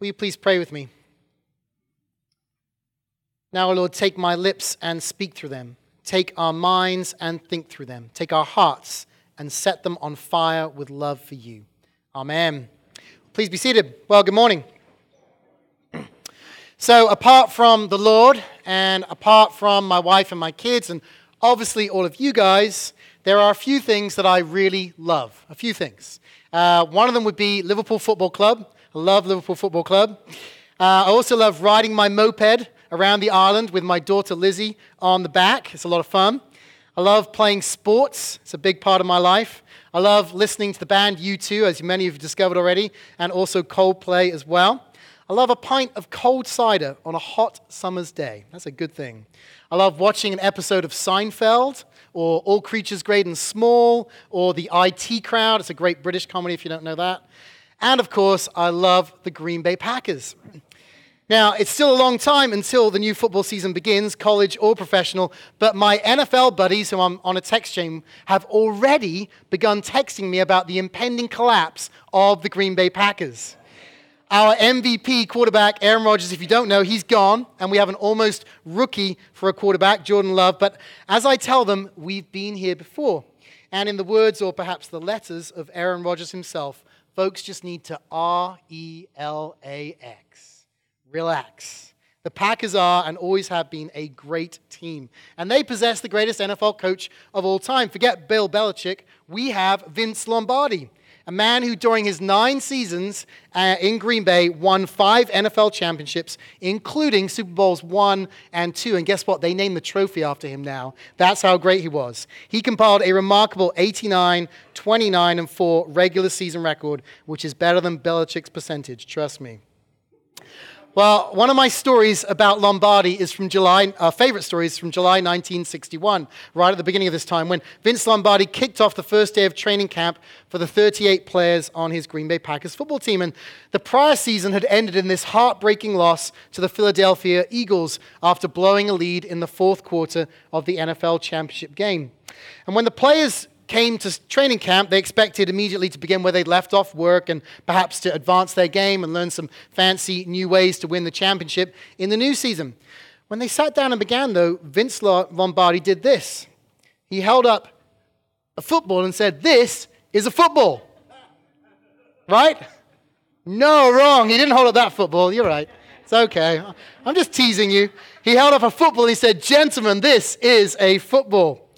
Will you please pray with me? Now, O Lord, take my lips and speak through them. Take our minds and think through them. Take our hearts and set them on fire with love for you. Amen. Please be seated. Well, good morning. So apart from the Lord and apart from my wife and my kids and obviously all of you guys, there are a few things that I really love. A few things. One of them would be Liverpool Football Club. I love Liverpool Football Club. I also love riding my moped around the island with my daughter Lizzie on the back. It's a lot of fun. I love playing sports. It's a big part of my life. I love listening to the band U2, as many of you have discovered already, and also Coldplay as well. I love a pint of cold cider on a hot summer's day. That's a good thing. I love watching an episode of Seinfeld or All Creatures Great and Small or The IT Crowd. It's a great British comedy if you don't know that. And of course, I love the Green Bay Packers. Now, it's still a long time until the new football season begins, college or professional, but my NFL buddies, who I'm on a text chain, have already begun texting me about the impending collapse of the Green Bay Packers. Our MVP quarterback, Aaron Rodgers, if you don't know, he's gone, and we have an almost rookie for a quarterback, Jordan Love, but as I tell them, we've been here before. And in the words, or perhaps the letters, of Aaron Rodgers himself, folks just need to R-E-L-A-X. Relax. The Packers are and always have been a great team. And they possess the greatest NFL coach of all time. Forget Bill Belichick. We have Vince Lombardi, a man who during his 9 seasons in Green Bay won 5 NFL championships, including Super Bowls 1 and 2. And guess what? They named the trophy after him now. That's how great he was. He compiled a remarkable 89, 29, and 4 regular season record, which is better than Belichick's percentage. Trust me. Well, one of my stories about Lombardi is from July, favorite stories from July 1961, right at the beginning of this time, when Vince Lombardi kicked off the first day of training camp for the 38 players on his Green Bay Packers football team. And the prior season had ended in this heartbreaking loss to the Philadelphia Eagles after blowing a lead in the fourth quarter of the NFL championship game. And when the players came to training camp, they expected immediately to begin where they'd left off work and perhaps to advance their game and learn some fancy new ways to win the championship in the new season. When they sat down and began, though, Vince Lombardi did this. He held up a football and said, "This is a football." Right? No, wrong. He didn't hold up that football. You're right. It's okay. I'm just teasing you. He held up a football and he said, "Gentlemen, this is a football."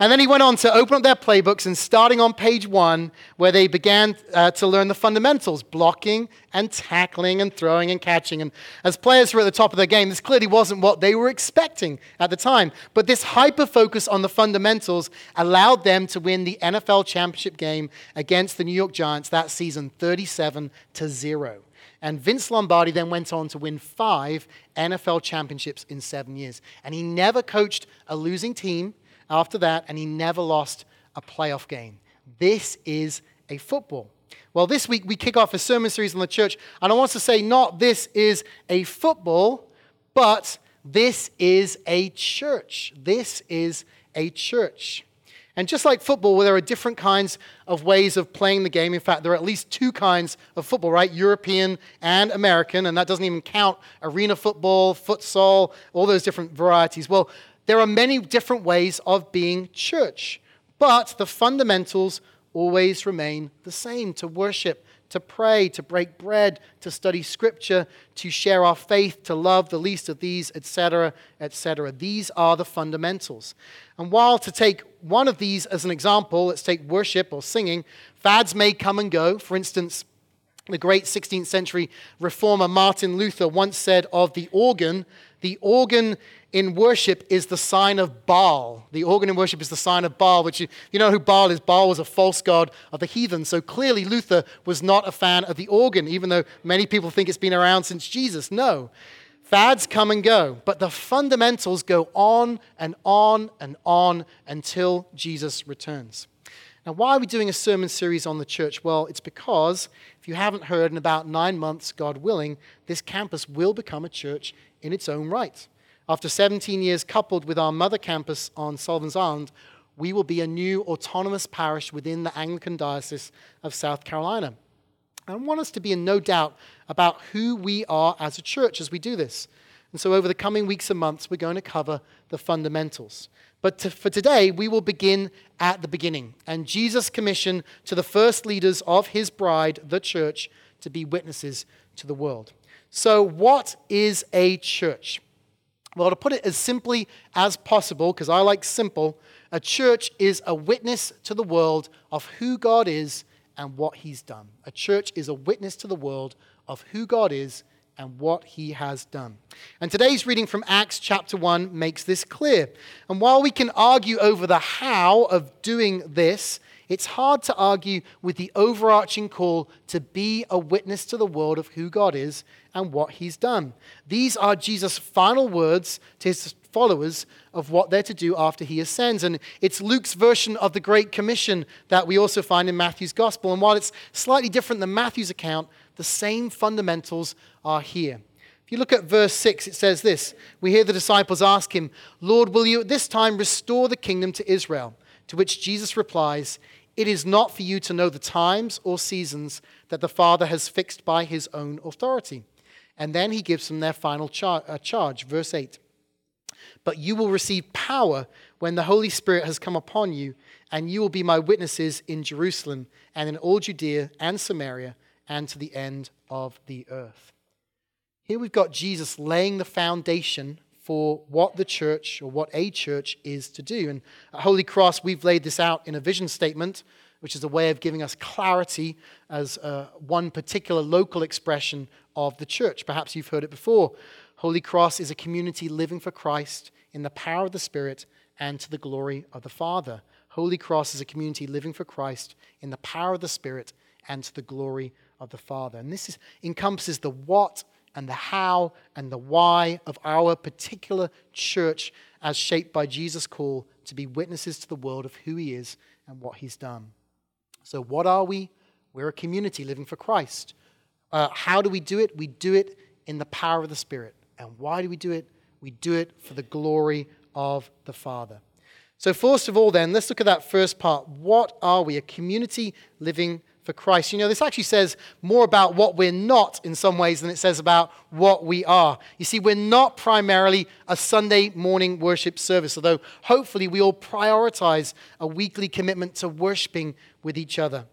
And then he went on to open up their playbooks and starting on page 1, where they began to learn the fundamentals, blocking and tackling and throwing and catching. And as players who were at the top of their game, this clearly wasn't what they were expecting at the time. But this hyper-focus on the fundamentals allowed them to win the NFL championship game against the New York Giants that season, 37-0. And Vince Lombardi then went on to win 5 NFL championships in 7 years. And he never coached a losing team after that, and he never lost a playoff game. This is a football. Well, this week we kick off a sermon series on the church, and I want to say not "this is a football," but "this is a church." This is a church. And just like football, where there are different kinds of ways of playing the game. In fact, there are at least 2 kinds of football, right? European and American, and that doesn't even count arena football, futsal, all those different varieties. Well, there are many different ways of being church, but the fundamentals always remain the same: to worship, to pray, to break bread, to study scripture, to share our faith, to love the least of these, etc., etc. These are the fundamentals. And while to take one of these as an example, let's take worship or singing, fads may come and go. For instance, the great 16th century reformer Martin Luther once said of the organ, "The organ in worship is the sign of Baal." The organ in worship is the sign of Baal, which you know who Baal is. Baal was a false god of the heathen. So clearly Luther was not a fan of the organ, even though many people think it's been around since Jesus. No. Fads come and go, but the fundamentals go on and on and on until Jesus returns. Now, why are we doing a sermon series on the church? Well, it's because, if you haven't heard, in about 9 months, God willing, this campus will become a church in its own right. After 17 years, coupled with our mother campus on Sullivan's Island, we will be a new autonomous parish within the Anglican Diocese of South Carolina. I want us to be in no doubt about who we are as a church as we do this. And so over the coming weeks and months, we're going to cover the fundamentals. But for today, we will begin at the beginning and Jesus' commission to the first leaders of his bride, the church, to be witnesses to the world. So what is a church? Well, to put it as simply as possible, because I like simple, a church is a witness to the world of who God is and what he's done. A church is a witness to the world of who God is and what he has done. And today's reading from Acts chapter 1 makes this clear. And while we can argue over the how of doing this, it's hard to argue with the overarching call to be a witness to the world of who God is and what he's done. These are Jesus' final words to his followers of what they're to do after he ascends. And it's Luke's version of the Great Commission that we also find in Matthew's Gospel. And while it's slightly different than Matthew's account, the same fundamentals are here. If you look at verse 6, it says this. We hear the disciples ask him, "Lord, will you at this time restore the kingdom to Israel?" To which Jesus replies, "It is not for you to know the times or seasons that the Father has fixed by his own authority." And then he gives them their final charge, verse 8. "But you will receive power when the Holy Spirit has come upon you, and you will be my witnesses in Jerusalem and in all Judea and Samaria and to the end of the earth." Here we've got Jesus laying the foundation for what the church or what a church is to do. And at Holy Cross, we've laid this out in a vision statement, which is a way of giving us clarity as one particular local expression of the church. Perhaps you've heard it before. Holy Cross is a community living for Christ in the power of the Spirit and to the glory of the Father. Holy Cross is a community living for Christ in the power of the Spirit and to the glory of the Father. And this encompasses the what and the how and the why of our particular church as shaped by Jesus' call to be witnesses to the world of who he is and what he's done. So what are we? We're a community living for Christ. How do we do it? We do it in the power of the Spirit. And why do we do it? We do it for the glory of the Father. So first of all then, let's look at that first part. What are we? A community living for Christ. You know, this actually says more about what we're not in some ways than it says about what we are. You see, we're not primarily a Sunday morning worship service, although hopefully we all prioritize a weekly commitment to worshiping with each other.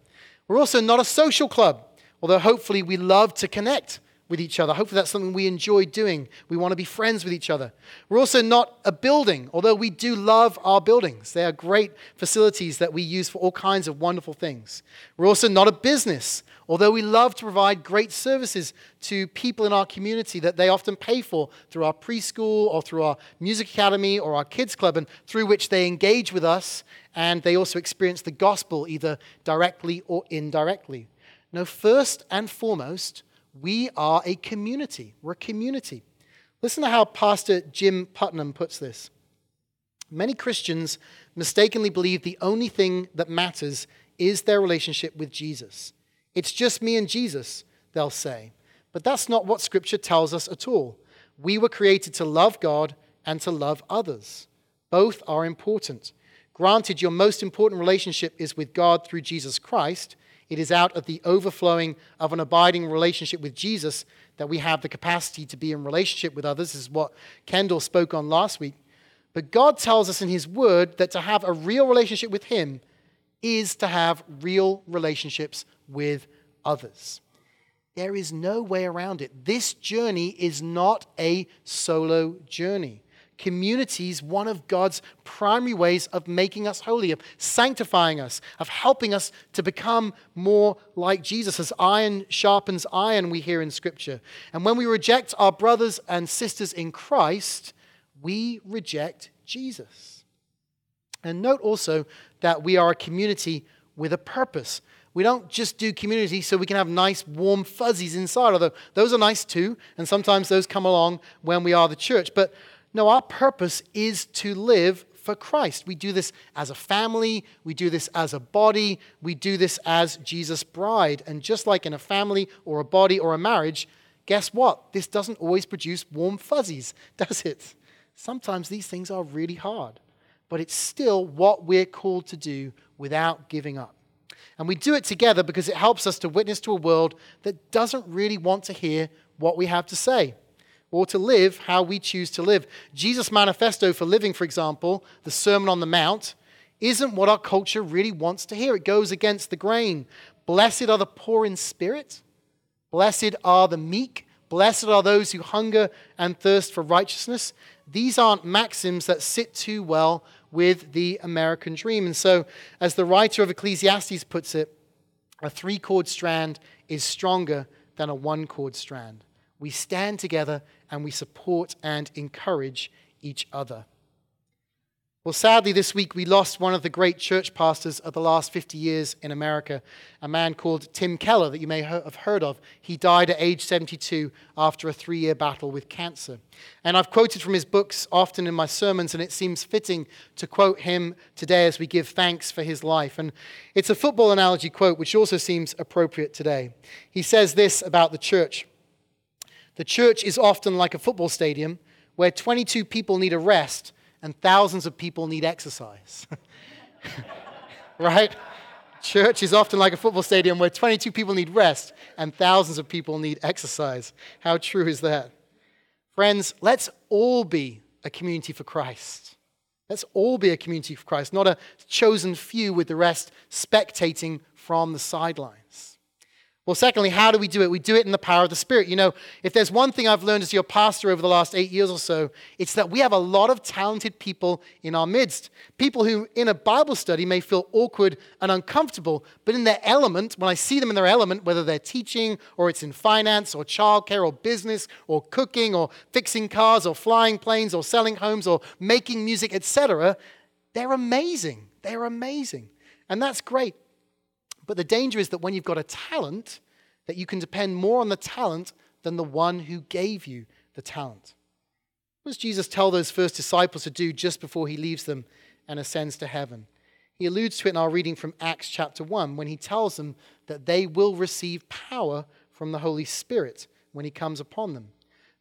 We're also not a social club, although hopefully we love to connect with each other. Hopefully that's something we enjoy doing. We want to be friends with each other. We're also not a building, although we do love our buildings. They are great facilities that we use for all kinds of wonderful things. We're also not a business, although we love to provide great services to people in our community that they often pay for through our preschool or through our music academy or our kids club, and through which they engage with us and they also experience the gospel either directly or indirectly. No, first and foremost, we are a community. We're a community. Listen to how Pastor Jim Putnam puts this. Many Christians mistakenly believe the only thing that matters is their relationship with Jesus. "It's just me and Jesus," they'll say. But that's not what Scripture tells us at all. We were created to love God and to love others. Both are important. Granted, your most important relationship is with God through Jesus Christ. It is out of the overflowing of an abiding relationship with Jesus that we have the capacity to be in relationship with others. This is what Kendall spoke on last week. But God tells us in his word that to have a real relationship with him is to have real relationships with others. There is no way around it. This journey is not a solo journey. Community is one of God's primary ways of making us holy, of sanctifying us, of helping us to become more like Jesus. As iron sharpens iron, we hear in Scripture. And when we reject our brothers and sisters in Christ, we reject Jesus. And note also that we are a community with a purpose. We don't just do community so we can have nice warm fuzzies inside, although those are nice too, and sometimes those come along when we are the church. But no, our purpose is to live for Christ. We do this as a family. We do this as a body. We do this as Jesus' bride. And just like in a family or a body or a marriage, guess what? This doesn't always produce warm fuzzies, does it? Sometimes these things are really hard, but it's still what we're called to do without giving up. And we do it together because it helps us to witness to a world that doesn't really want to hear what we have to say or to live how we choose to live. Jesus' manifesto for living, for example, the Sermon on the Mount, isn't what our culture really wants to hear. It goes against the grain. Blessed are the poor in spirit. Blessed are the meek. Blessed are those who hunger and thirst for righteousness. These aren't maxims that sit too well with the American dream. And so, as the writer of Ecclesiastes puts it, a three-chord strand is stronger than a one-chord strand. We stand together and we support and encourage each other. Well, sadly, this week we lost one of the great church pastors of the last 50 years in America, a man called Tim Keller that you may have heard of. He died at age 72 after a 3-year battle with cancer. And I've quoted from his books often in my sermons, and it seems fitting to quote him today as we give thanks for his life. And it's a football analogy quote, which also seems appropriate today. He says this about the church. The church is often like a football stadium where 22 people need a rest and thousands of people need exercise. Right? Church is often like a football stadium where 22 people need rest and thousands of people need exercise. How true is that? Friends, let's all be a community for Christ. Let's all be a community for Christ, not a chosen few with the rest spectating from the sidelines. Well, secondly, how do we do it? We do it in the power of the Spirit. You know, if there's one thing I've learned as your pastor over the last 8 years or so, it's that we have a lot of talented people in our midst. People who in a Bible study may feel awkward and uncomfortable, but in their element, when I see them in their element, whether they're teaching or it's in finance or childcare or business or cooking or fixing cars or flying planes or selling homes or making music, etc., they're amazing. They're amazing. And that's great. But the danger is that when you've got a talent, that you can depend more on the talent than the one who gave you the talent. What does Jesus tell those first disciples to do just before he leaves them and ascends to heaven? He alludes to it in our reading from Acts chapter 1, when he tells them that they will receive power from the Holy Spirit when he comes upon them.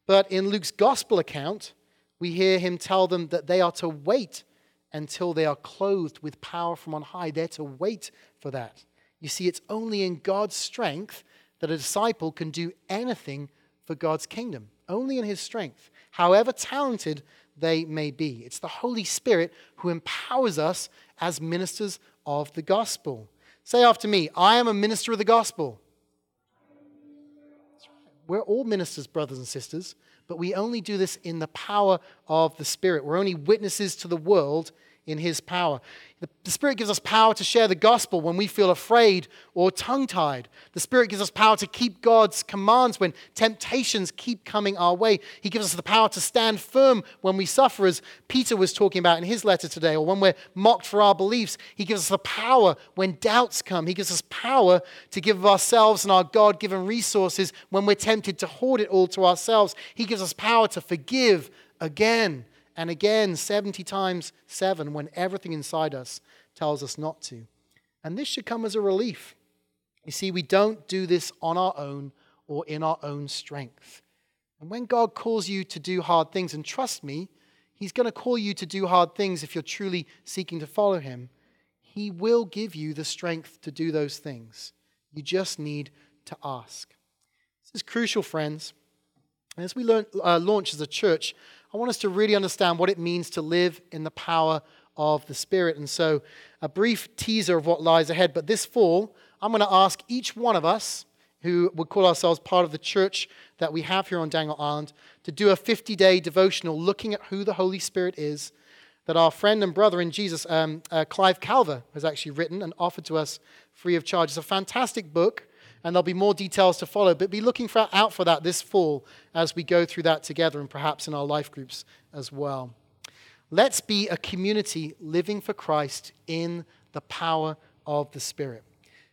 But in Luke's gospel account, we hear him tell them that they are to wait until they are clothed with power from on high. They're to wait for that. You see, it's only in God's strength that a disciple can do anything for God's kingdom. Only in his strength, however talented they may be. It's the Holy Spirit who empowers us as ministers of the gospel. Say after me, I am a minister of the gospel. That's right. We're all ministers, brothers and sisters, but we only do this in the power of the Spirit. We're only witnesses to the world in his power. The Spirit gives us power to share the gospel when we feel afraid or tongue-tied. The Spirit gives us power to keep God's commands when temptations keep coming our way. He gives us the power to stand firm when we suffer, as Peter was talking about in his letter today, or when we're mocked for our beliefs. He gives us the power when doubts come. He gives us power to give of ourselves and our God-given resources when we're tempted to hoard it all to ourselves. He gives us power to forgive again and again, 70 times 7, when everything inside us tells us not to. And this should come as a relief. You see, we don't do this on our own or in our own strength. And when God calls you to do hard things, and trust me, he's going to call you to do hard things if you're truly seeking to follow him, he will give you the strength to do those things. You just need to ask. This is crucial, friends. And as we launch as a church, I want us to really understand what it means to live in the power of the Spirit. And so a brief teaser of what lies ahead. But this fall, I'm going to ask each one of us who would call ourselves part of the church that we have here on Daniel Island to do a 50-day devotional looking at who the Holy Spirit is, that our friend and brother in Jesus, Clive Calver, has actually written and offered to us free of charge. It's a fantastic book, and there'll be more details to follow, but be looking out for that this fall as we go through that together and perhaps in our life groups as well. Let's be a community living for Christ in the power of the Spirit.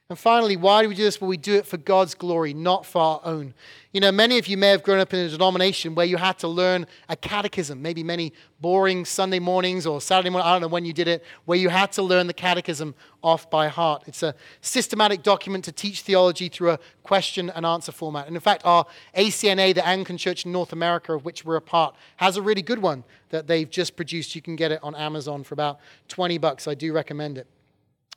And finally, why do we do this? Well, we do it for God's glory, not for our own. You know, many of you may have grown up in a denomination where you had to learn a catechism, maybe many boring Sunday mornings or Saturday morning, I don't know when you did it, where you had to learn the catechism off by heart. It's a systematic document to teach theology through a question and answer format. And in fact, our ACNA, the Anglican Church in North America, of which we're a part, has a really good one that they've just produced. You can get it on Amazon for about $20. I do recommend it.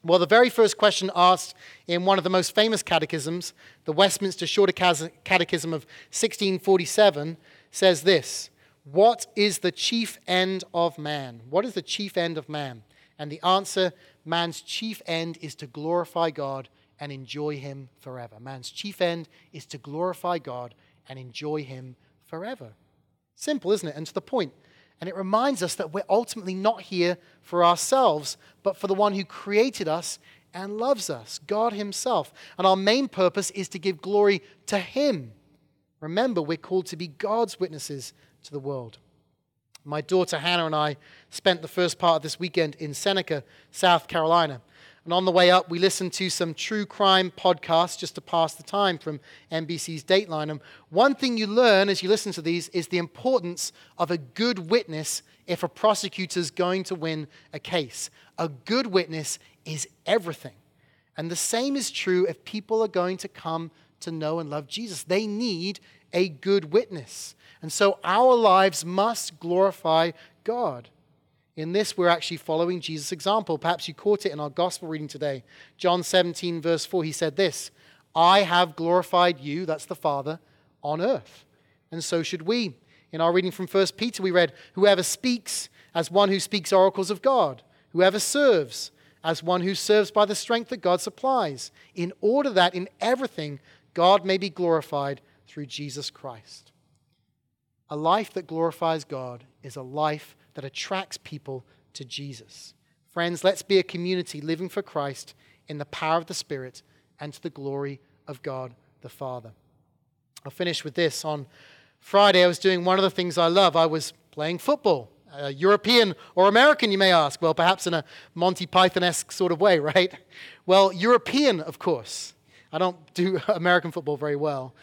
Well, the very first question asked in one of the most famous catechisms, the Westminster Shorter Catechism of 1647, says this: what is the chief end of man? What is the chief end of man? And the answer, man's chief end is to glorify God and enjoy him forever. Man's chief end is to glorify God and enjoy him forever. Simple, isn't it? And to the point. And it reminds us that we're ultimately not here for ourselves, but for the one who created us and loves us, God himself. And our main purpose is to give glory to him. Remember, we're called to be God's witnesses to the world. My daughter Hannah and I spent the first part of this weekend in Seneca, South Carolina. And on the way up, we listened to some true crime podcasts just to pass the time from NBC's Dateline. And one thing you learn as you listen to these is the importance of a good witness if a prosecutor's going to win a case. A good witness is everything. And the same is true if people are going to come to know and love Jesus. They need a good witness. And so our lives must glorify God. In this, we're actually following Jesus' example. Perhaps you caught it in our gospel reading today. John 17, verse 4, he said this: I have glorified you, that's the Father, on earth. And so should we. In our reading from 1 Peter, we read, whoever speaks as one who speaks oracles of God, whoever serves as one who serves by the strength that God supplies, in order that in everything God may be glorified through Jesus Christ. A life that glorifies God is a life that attracts people to Jesus. Friends, let's be a community living for Christ in the power of the Spirit and to the glory of God the Father. I'll finish with this. On Friday, I was doing one of the things I love. I was playing football. European or American, you may ask. Well, perhaps in a Monty Python-esque sort of way, right? Well, European, of course. I don't do American football very well.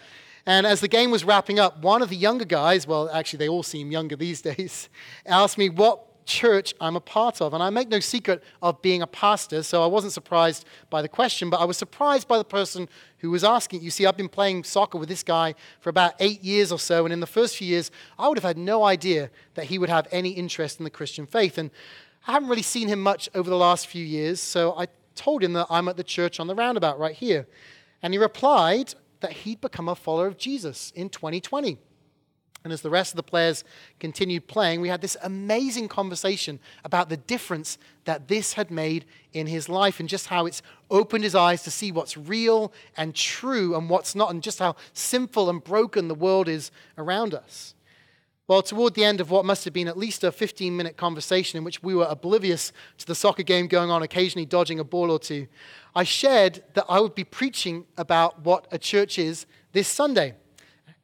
And as the game was wrapping up, one of the younger guys, well, actually they all seem younger these days, asked me what church I'm a part of. And I make no secret of being a pastor, so I wasn't surprised by the question, but I was surprised by the person who was asking. You see, I've been playing soccer with this guy for about 8 years or so, and in the first few years, I would have had no idea that he would have any interest in the Christian faith. And I haven't really seen him much over the last few years, so I told him that I'm at the church on the roundabout right here. And he replied that he'd become a follower of Jesus in 2020. And as the rest of the players continued playing, we had this amazing conversation about the difference that this had made in his life and just how it's opened his eyes to see what's real and true and what's not, and just how sinful and broken the world is around us. Well, toward the end of what must have been at least a 15-minute conversation in which we were oblivious to the soccer game going on, occasionally dodging a ball or two, I shared that I would be preaching about what a church is this Sunday.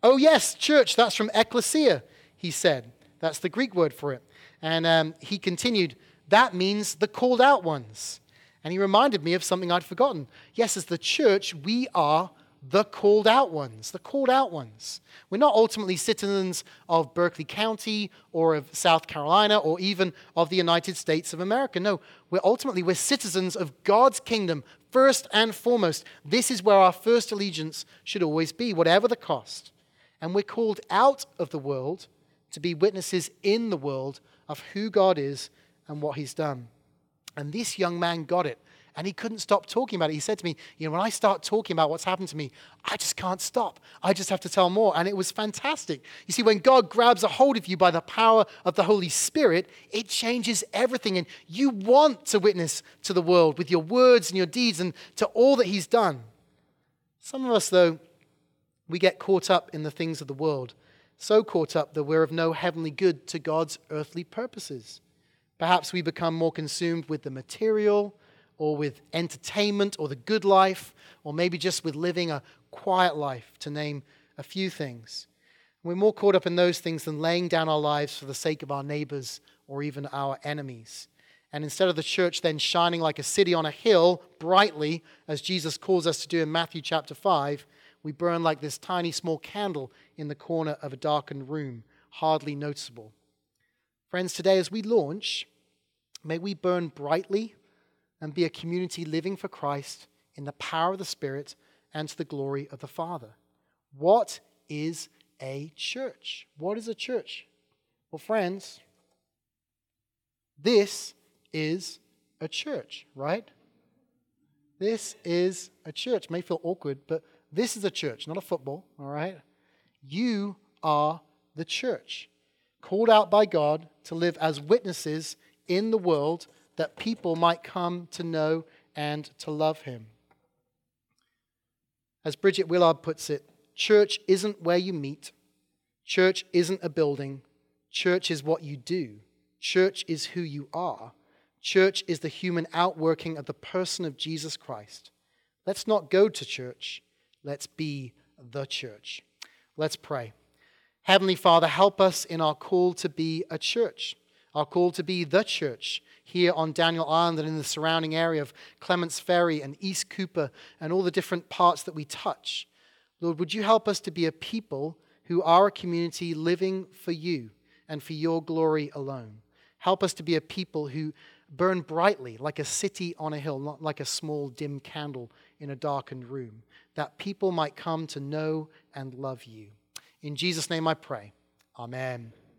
Oh yes, church, that's from Ekklesia, he said. That's the Greek word for it. And he continued, that means the called out ones. And he reminded me of something I'd forgotten. Yes, as the church, we are the called out ones, the called out ones. We're not ultimately citizens of Berkeley County or of South Carolina or even of the United States of America. No, we're citizens of God's kingdom first and foremost. This is where our first allegiance should always be, whatever the cost. And we're called out of the world to be witnesses in the world of who God is and what he's done. And this young man got it. And he couldn't stop talking about it. He said to me, when I start talking about what's happened to me, I just can't stop. I just have to tell more. And it was fantastic. You see, when God grabs a hold of you by the power of the Holy Spirit, it changes everything. And you want to witness to the world with your words and your deeds and to all that he's done. Some of us, though, we get caught up in the things of the world. So caught up that we're of no heavenly good to God's earthly purposes. Perhaps we become more consumed with the material, or with entertainment, or the good life, or maybe just with living a quiet life, to name a few things. We're more caught up in those things than laying down our lives for the sake of our neighbors or even our enemies. And instead of the church then shining like a city on a hill, brightly, as Jesus calls us to do in Matthew chapter 5, we burn like this tiny small candle in the corner of a darkened room, hardly noticeable. Friends, today as we launch, may we burn brightly and be a community living for Christ in the power of the Spirit and to the glory of the Father. What is a church? What is a church? Well, friends, this is a church, right? This is a church. It may feel awkward, but this is a church, not a football, all right? You are the church, called out by God to live as witnesses in the world that people might come to know and to love him. As Bridget Willard puts it, church isn't where you meet. Church isn't a building. Church is what you do. Church is who you are. Church is the human outworking of the person of Jesus Christ. Let's not go to church. Let's be the church. Let's pray. Heavenly Father, help us in our call to be a church, our call to be the church here on Daniel Island and in the surrounding area of Clements Ferry and East Cooper and all the different parts that we touch. Lord, would you help us to be a people who are a community living for you and for your glory alone? Help us to be a people who burn brightly like a city on a hill, not like a small dim candle in a darkened room, that people might come to know and love you. In Jesus' name I pray. Amen.